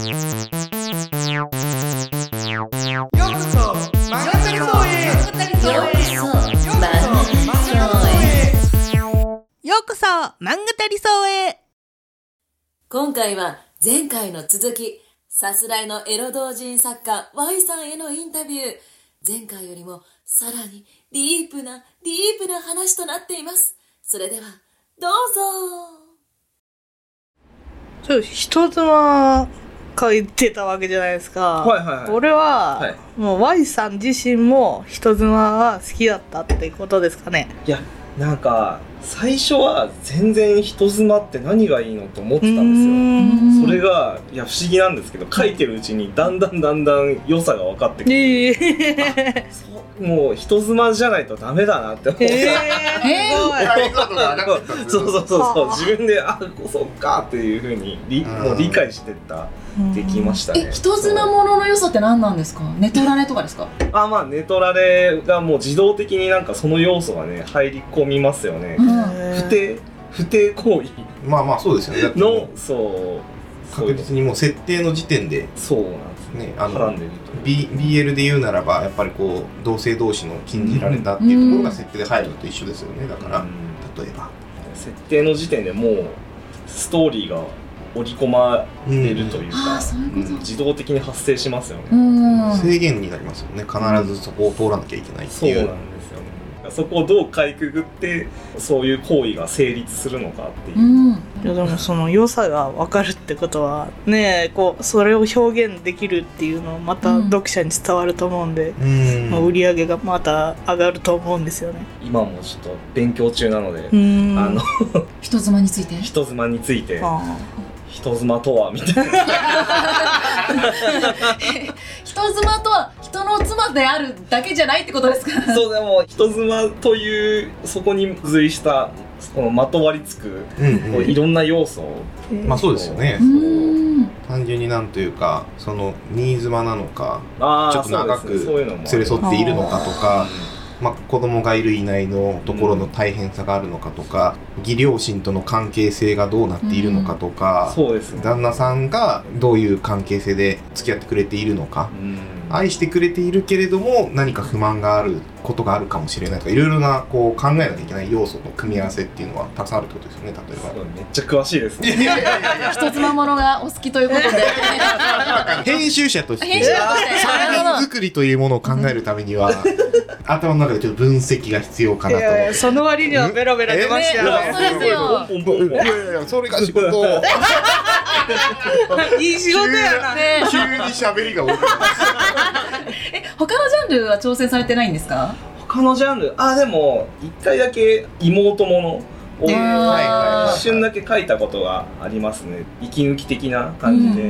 ようこそマンガタリソーへ。今回は前回の続き、さすらいのエロ同人作家 Y さんへのインタビュー。前回よりもさらにディープな話となっています。それではどうぞ。人妻書いてたわけじゃないですか、はいはいはい、俺は、はい、もう Y さん自身も人妻が好きだったってことですかね。いやなんか最初は全然人妻って何がいいのと思ってたんですよ。それがいや不思議なんですけど、書いてるうちにだんだん良さが分かってくる、もう人妻じゃないとダメだなって思って、そう自分でそっかっていう風にもう理解してったできましたね。人妻ものの良さって何なんですか？寝取られとかですか？まあ寝取られがもう自動的になんかその要素がね入り込みますよね。不定行為、まあそうですよね。だってのそう確実にもう設定の時点でそうなんですね。絡んでると BL で言うならばやっぱりこう同性同士の禁じられたっていうところが設定で入るのと一緒ですよね。だから例えば設定の時点でもうストーリーが織り込まれるというか、自動的に発生しますよね。制限になりますよね。必ずそこを通らなきゃいけないっていう。そうなんですよね。そこをどうかいくぐってそういう行為が成立するのかっていう、いやでもその良さが分かるってことはねえ、こうそれを表現できるっていうのをまた読者に伝わると思うんで、もう売り上げがまた上がると思うんですよね。今もちょっと勉強中なので、人妻について人妻とはみたいな人妻とは人の妻であるだけじゃないってことですか？そう、でも人妻というそこに随したこのまとわりつく、いろんな要素、まあそうですよね。単純になんというかその新妻なのかちょっと長く連れ添っているのかとか、まあ、子供がいるいないのところの大変さがあるのかとか、義両親との関係性がどうなっているのかとか、そうですね、旦那さんがどういう関係性で付き合ってくれているのか、愛してくれているけれども何か不満があることがあるかもしれないとか、いろいろなこう考えなきゃいけない要素の組み合わせっていうのはたくさんあるってことですよね。例えばめっちゃ詳しいですね。人妻ものがお好きということで編集者として作品作りというものを考えるためには頭の中でちょっと分析が必要かなと。その割にはベラベラ出ましたよね。そうですよ。それが仕事いい仕事やな。急に喋りが多い他のジャンルは挑戦されてないんですか？他のジャンル、でも1回だけ妹ものを、一瞬だけ書いたことがありますね。息抜き的な感じ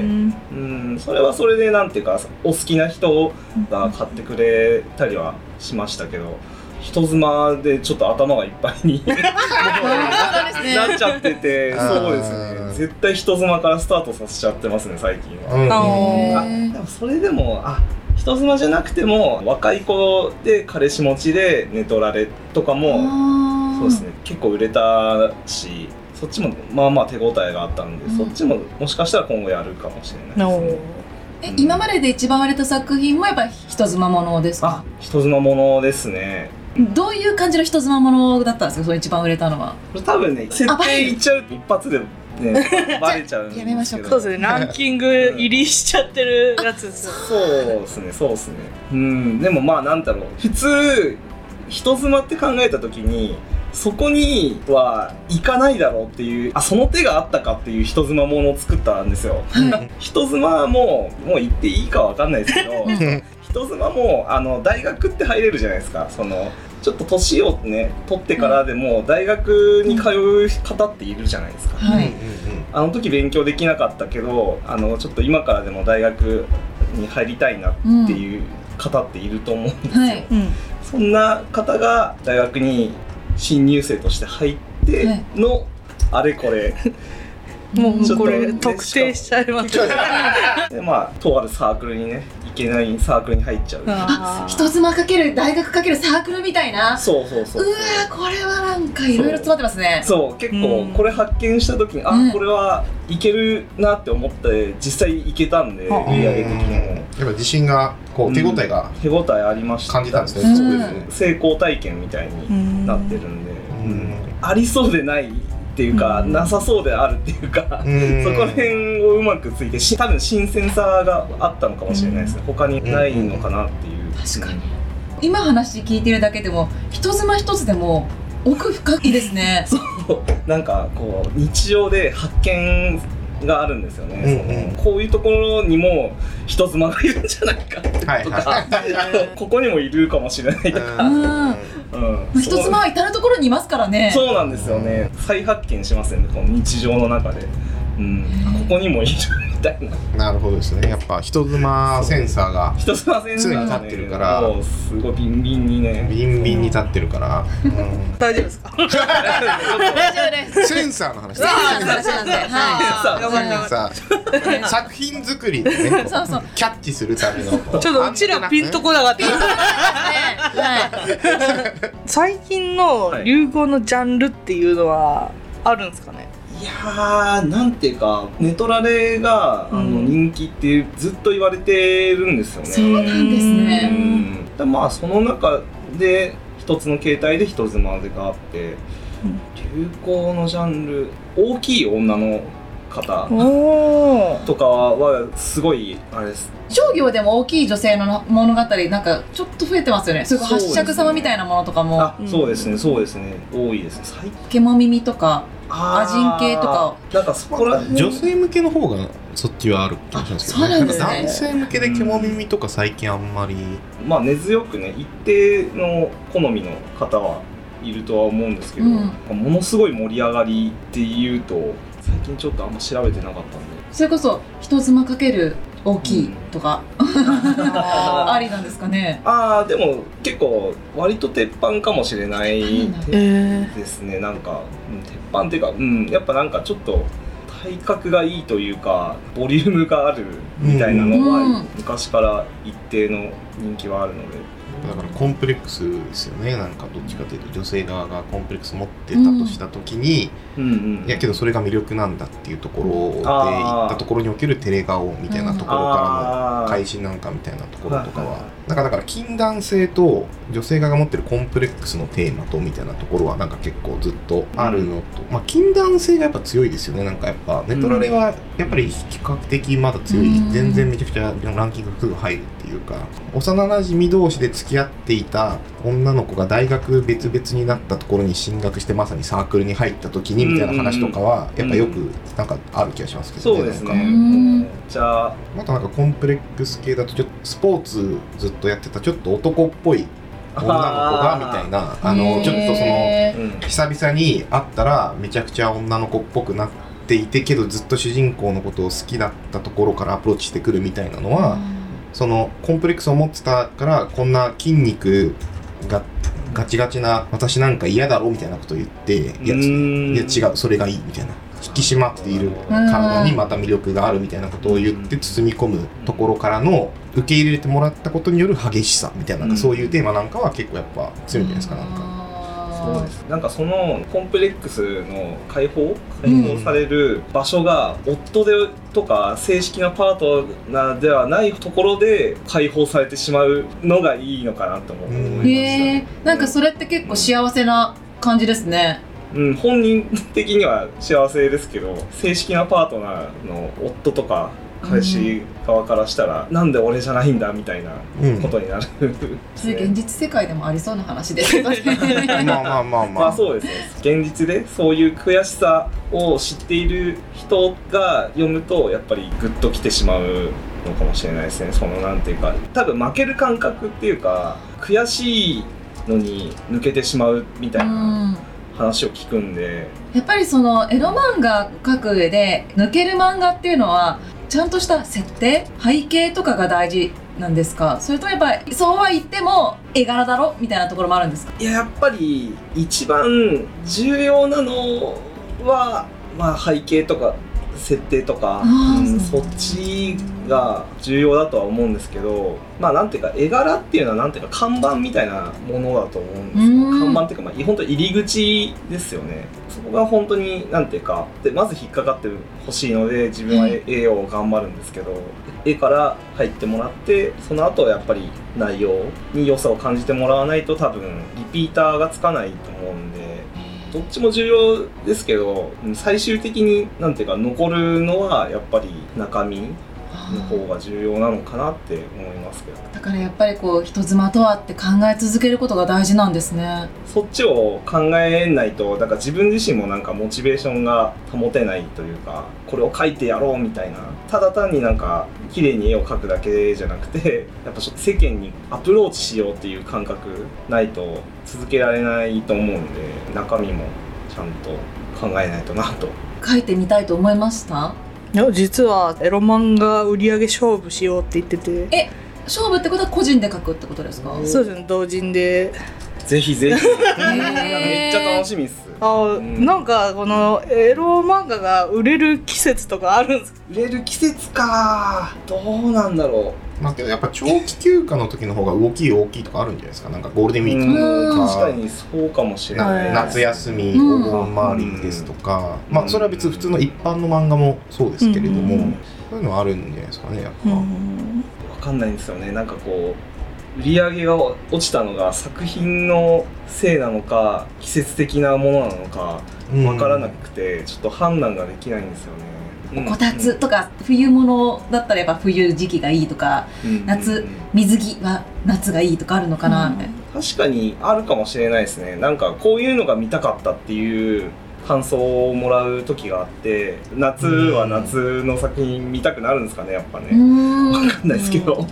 で、それはそれでなんていうかお好きな人が買ってくれたりはしましたけど、人妻でちょっと頭がいっぱいになっちゃってて、そうですね、絶対人妻からスタートさせちゃってますね最近は。でもそれでも人妻じゃなくても若い子で彼氏持ちで寝取られとかもそうですね、結構売れたし、そっちもまあまあ手応えがあったんで、そっちももしかしたら今後やるかもしれないですね。今までで一番売れた作品もやっぱ人妻ものですか？人妻ものですね。どういう感じの人妻ものだったんですか？それ一番売れたのは多分ね、設定いっちゃうと一発で、バレちゃうんですけどやめましょうか。そうですね、ランキング入りしちゃってるやつですそうですね。でもまあなんだろう、普通人妻って考えた時にそこにはいかないだろうっていう、その手があったかっていう人妻ものを作ったんですよ。人妻もう言っていいかわかんないですけど人妻も大学って入れるじゃないですか。そのちょっと年をね取ってからでも大学に通う方っているじゃないですか、あの時勉強できなかったけどちょっと今からでも大学に入りたいなっていう方っていると思うんですよ、そんな方が大学に新入生として入ってのあれこれもうこれ特定しちゃいますね。でまあとあるサークルにねけないサークルに入っちゃう。あ、人妻かける大学かけるサークルみたいな。そうそうそう。うわー、これはなんかいろいろ詰まってますね。そう、結構これ発見した時に、あ、これはいけるなって思って実際いけたんで、売り上げ的にもやっぱ自信がこう手応えが、手応えありました。感じたんですね。そうですね。成功体験みたいになってるんで、ありそうでない。っていうか、なさそうであるっていうか、そこら辺をうまくついて、多分新鮮さがあったのかもしれないですね。他にないのかなっていう。確かに。今話聞いてるだけでも、人妻一つでも奥深いですね。そう。なんかこう日常で発見があるんですよね。こういうところにも人妻がいるんじゃないかとか、ここにもいるかもしれないとか。人妻は至る所にいますからね。そうなんですよね。再発見しますよね、この日常の中で、ここにもいるみたいな。なるほどですね。やっぱ人妻センサーが常に立ってるから、もうすごいビンビンにね、ビンビンに立ってるから、大丈夫ですか？大丈夫です。センサーの話、センサーの話なんで、作品作りでね、キャッチするための、ちょっとうちらピンとこなかった最近の流行のジャンルっていうのはあるんですかね？いやー、なんていうか、ネトラレが人気ってずっと言われてるんですよね。そうなんですね。まあその中で一つの形態で人妻があって、流行のジャンル、大きい女の方とかはすごいあれです。商業でも大きい女性の物語なんかちょっと増えてますよね。それから八尺様みたいなものとかも、あ、そうですね、そうですね、多いですね。最近ケモ耳とかアジン系とか、なんかそこら女性向けの方がそっちはある気がしますけどね。なんか男性向けでケモ耳とか最近あんまり、まあ根強くね、一定の好みの方はいるとは思うんですけど、ものすごい盛り上がりっていうと最近ちょっとあんま調べてなかったんで、それこそ人妻かける大きいとか、ありなんですかね。ああ、でも結構割と鉄板かもしれないですね。なんか鉄板っていうか、やっぱなんかちょっと体格がいいというかボリュームがあるみたいなのは昔から一定の人気はあるので。だからコンプレックスですよね。なんかどっちかというと女性側がコンプレックス持ってたとした時に、いやけどそれが魅力なんだっていうところで行ったところにおけるテレ顔みたいなところからの開始なんかみたいなところとかは、なんかだから禁断性と女性側が持ってるコンプレックスのテーマとみたいなところはなんか結構ずっとあるのと、まあ禁断性がやっぱ強いですよね。なんかやっぱネトラレはやっぱり比較的まだ強い、全然めちゃくちゃランキングがすぐ入るっていうか、幼馴染同士で付き合っていた女の子が大学別々になったところに進学してまさにサークルに入った時にみたいな話とかはやっぱよくなんかある気がしますけどね。そうですね。じゃあまたなんかコンプレックス系だとちょっとスポーツずっとやってたちょっと男っぽい女の子がみたいな、ちょっとその久々に会ったらめちゃくちゃ女の子っぽくなっていてけどずっと主人公のことを好きだったところからアプローチしてくるみたいなのは、そのコンプレックスを持ってたからこんな筋肉がガチガチな私なんか嫌だろみたいなことを言っていや違うそれがいいみたいな、引き締まっている体にまた魅力があるみたいなことを言って包み込むところからの受け入れてもらったことによる激しさみたいな、なんかそういうテーマなんかは結構やっぱ強いんじゃないですか。なんかそうです。なんかそのコンプレックスの解放される場所が夫でとか正式なパートナーではないところで解放されてしまうのがいいのかなと思いました。なんかそれって結構幸せな感じですね。本人的には幸せですけど、正式なパートナーの夫とか彼氏側からしたら、なんで俺じゃないんだみたいなことになる、それ現実世界でもありそうな話ですけどまあそうですね。現実でそういう悔しさを知っている人が読むとやっぱりグッときてしまうのかもしれないですね。そのなんていうか、多分負ける感覚っていうか、悔しいのに抜けてしまうみたいな話を聞くんで、やっぱりそのエロ漫画描く上で抜ける漫画っていうのはちゃんとした設定、背景とかが大事なんですか？それとやっぱりそうは言っても絵柄だろみたいなところもあるんですか？いや、やっぱり一番重要なのは、まあ、背景とか設定とか、そっちが重要だとは思うんですけど、まあなんていうか絵柄っていうのはなんていうか看板みたいなものだと思うんですけど、看板っていうかまあ本当に入り口ですよね。そこが本当になんていうかでまず引っかかってほしいので、自分は絵を頑張るんですけど、絵から入ってもらって、その後はやっぱり内容に良さを感じてもらわないと多分リピーターがつかないと思うんで。どっちも重要ですけど、最終的になんていうか残るのはやっぱり中身の方が重要なのかなって思いますけど。だからやっぱりこう人妻とはって考え続けることが大事なんですね。そっちを考えないと、だから自分自身もなんかモチベーションが保てないというか、これを描いてやろうみたいな、ただ単になんか綺麗に絵を描くだけじゃなくて、やっぱ世間にアプローチしようっていう感覚ないと続けられないと思うんで、中身もちゃんと考えないとなと。描いてみたいと思いました？実はエロ漫画売り上げ勝負しようって言ってて。勝負ってことは個人で書くってことですか？そうですね、同人で。ぜひぜひめっちゃ楽しみっす。なんかこのエロ漫画が売れる季節とかあるんですか？売れる季節か、どうなんだろう。まあけどやっぱ長期休暇の時の方が動き大きいとかあるんじゃないですか。なんかゴールデンウィークとか。確かにそうかもしれない。夏休み、お盆周りですとか、まあそれは別に普通の一般の漫画もそうですけれども、そういうのはあるんじゃないですかね。やっぱ分かんないんですよね。なんかこう売り上げが落ちたのが作品のせいなのか季節的なものなのか分からなくて、ちょっと判断ができないんですよね。こたつとか冬物だったらやっぱ冬時期がいいとか、夏水着は夏がいいとかあるのかなみたいな。確かにあるかもしれないですね。なんかこういうのが見たかったっていう感想をもらう時があって、夏は夏の作品見たくなるんですかね、やっぱね。分かんないですけど。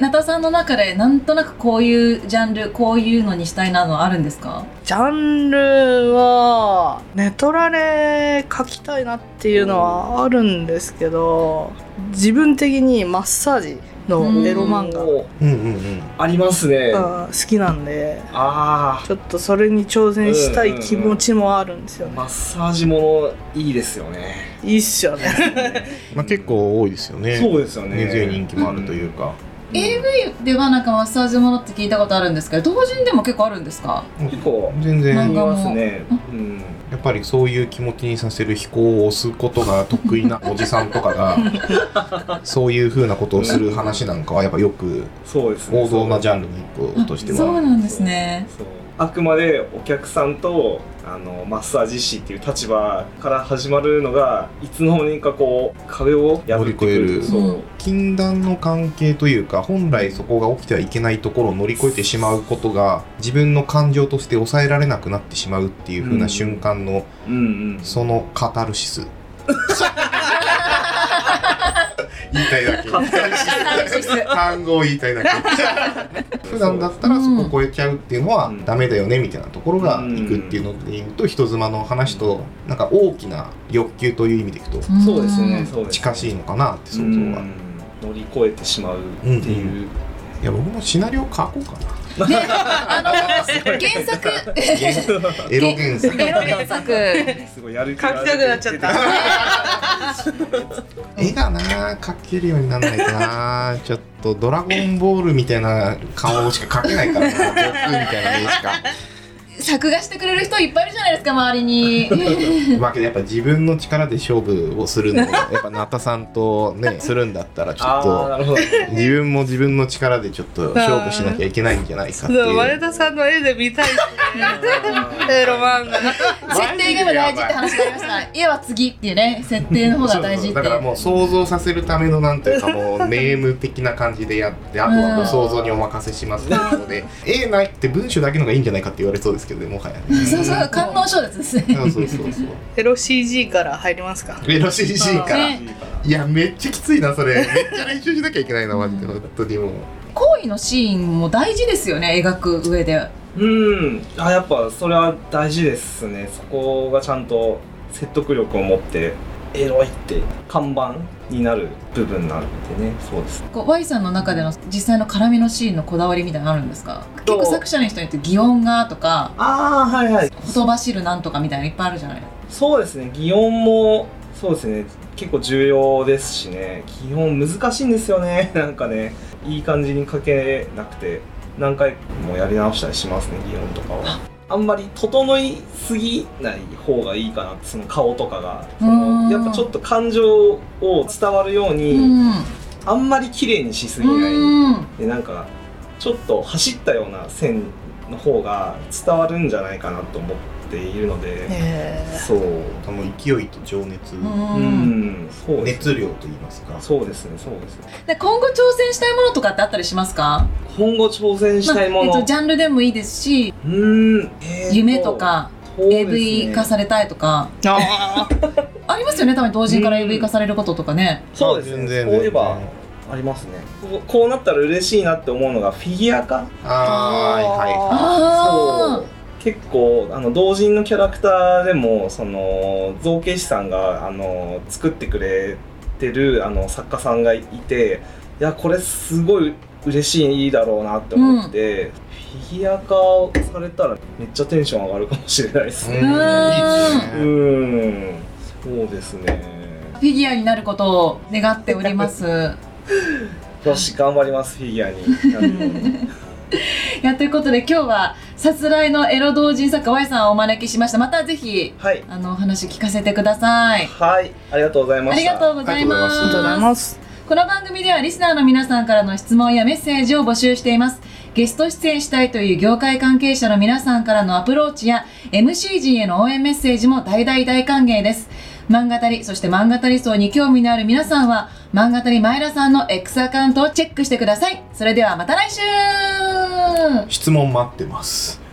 ナタさんの中でなんとなくこういうジャンル、こういうのにしたいなのあるんですか？ジャンルはネトラレ描きたいなっていうのはあるんですけど、自分的にマッサージのエロ漫画、ありますね、好きなんで、ちょっとそれに挑戦したい気持ちもあるんですよね。マッサージもいいですよね。いいっすよねまあ結構多いですよね。そうですよね、根強い人気もあるというか、AV ではなんかマッサージものって聞いたことあるんですけど、同人でも結構あるんですか？結構全然ありますね。やっぱりそういう気持ちにさせる飛行を押すことが得意なおじさんとかがそういう風なことをする話なんかはやっぱよく王道なジャンルに一個としては。そうなんですね。あくまでお客さんとマッサージ師っていう立場から始まるのが、いつの間にかこう壁を破ってくる、禁断の関係というか、本来そこが起きてはいけないところを乗り越えてしまうことが自分の感情として抑えられなくなってしまうっていう風な瞬間の、そのカタルシス言いたいだけ単語を言いたいだけ普段だったらそこを超えちゃうっていうのはダメだよねみたいなところがいくっていうのでいうと、人妻の話となんか大きな欲求という意味でいくと近しいのかなって想像が。乗り越えてしまうっていう。いや、僕もシナリオ書こうかな。ね、原作エロ原作すごいやる気が出てきたくなっちゃった絵がな描けるようにならないとな。ちょっとドラゴンボールみたいな顔しか描けないからな、僕みたいな絵しか。作画してくれる人いっぱいいるじゃないですか、周りに。まあけどやっぱ自分の力で勝負をするのをやっぱナタさんとねするんだったら、ちょっと自分も自分の力でちょっと勝負しなきゃいけないんじゃないかっていう。そう、前田さんの絵で見たいしねエロ漫画設定が大事って話になりました。絵は次っていうね、設定の方が大事って。だからもう想像させるためのなんていうか、もうネーム的な感じでやって、あとはもう想像にお任せしますということで、絵ないって文章だけのがいいんじゃないかって言われそうですけどもはやね。そうそう、観音小説ですね。そうエロ CG から入りますか。エロ CG から、いやめっちゃきついなそれ。めっちゃ練習しなきゃいけないなマジで。本当にもう行為のシーンも大事ですよね、描く上で。やっぱそれは大事ですね。そこがちゃんと説得力を持ってエロいって看板になる部分なんでね。そうです。Y さんの中での実際の絡みのシーンのこだわりみたいなのあるんですか？結構作者の人によって擬音がとか、ほとばしるなんとかみたいなのいっぱいあるじゃない。そうですね、擬音もそうですね、結構重要ですしね、基本難しいんですよね、なんかね、いい感じに書けなくて、何回もやり直したりしますね、擬音とかは。あんまり整いすぎない方がいいかなって、その顔とかが、そのやっぱちょっと感情を伝わるように、あんまり綺麗にしすぎないで、なんかちょっと走ったような線の方が伝わるんじゃないかなと思っているので、そう、その勢いと情熱、そう熱量と言いますか、そうですね、そうですね。で、今後挑戦したいものとかってあったりしますか？今後挑戦したいもの、ジャンルでもいいですし、夢とか、ね、AV 化されたいとか。ありますよね、多分同人から AV 化されることとかね。そうですね、こういえばありますね。こうなったら嬉しいなって思うのがフィギュア化。はいはい。そう、結構同人のキャラクターでも、その造形師さんが作ってくれてる作家さんがいて、いやこれすごい嬉しいだろうなって思って、フィギュア化をされたらめっちゃテンション上がるかもしれないですね。そうですね。フィギュアになることを願っております。よし、頑張ります、フィギュアになるように。いや、ということで今日はさすらいのエロ同人作家 Y さんをお招きしました。またぜひ、はい、お話聞かせてください。はい、ありがとうございました。ありがとうございます。この番組ではリスナーの皆さんからの質問やメッセージを募集しています。ゲスト出演したいという業界関係者の皆さんからのアプローチや MC 陣への応援メッセージも大歓迎です。漫画たり、そして漫画たり層に興味のある皆さんは漫画たり前田さんの X アカウントをチェックしてください。それではまた来週。質問待ってます。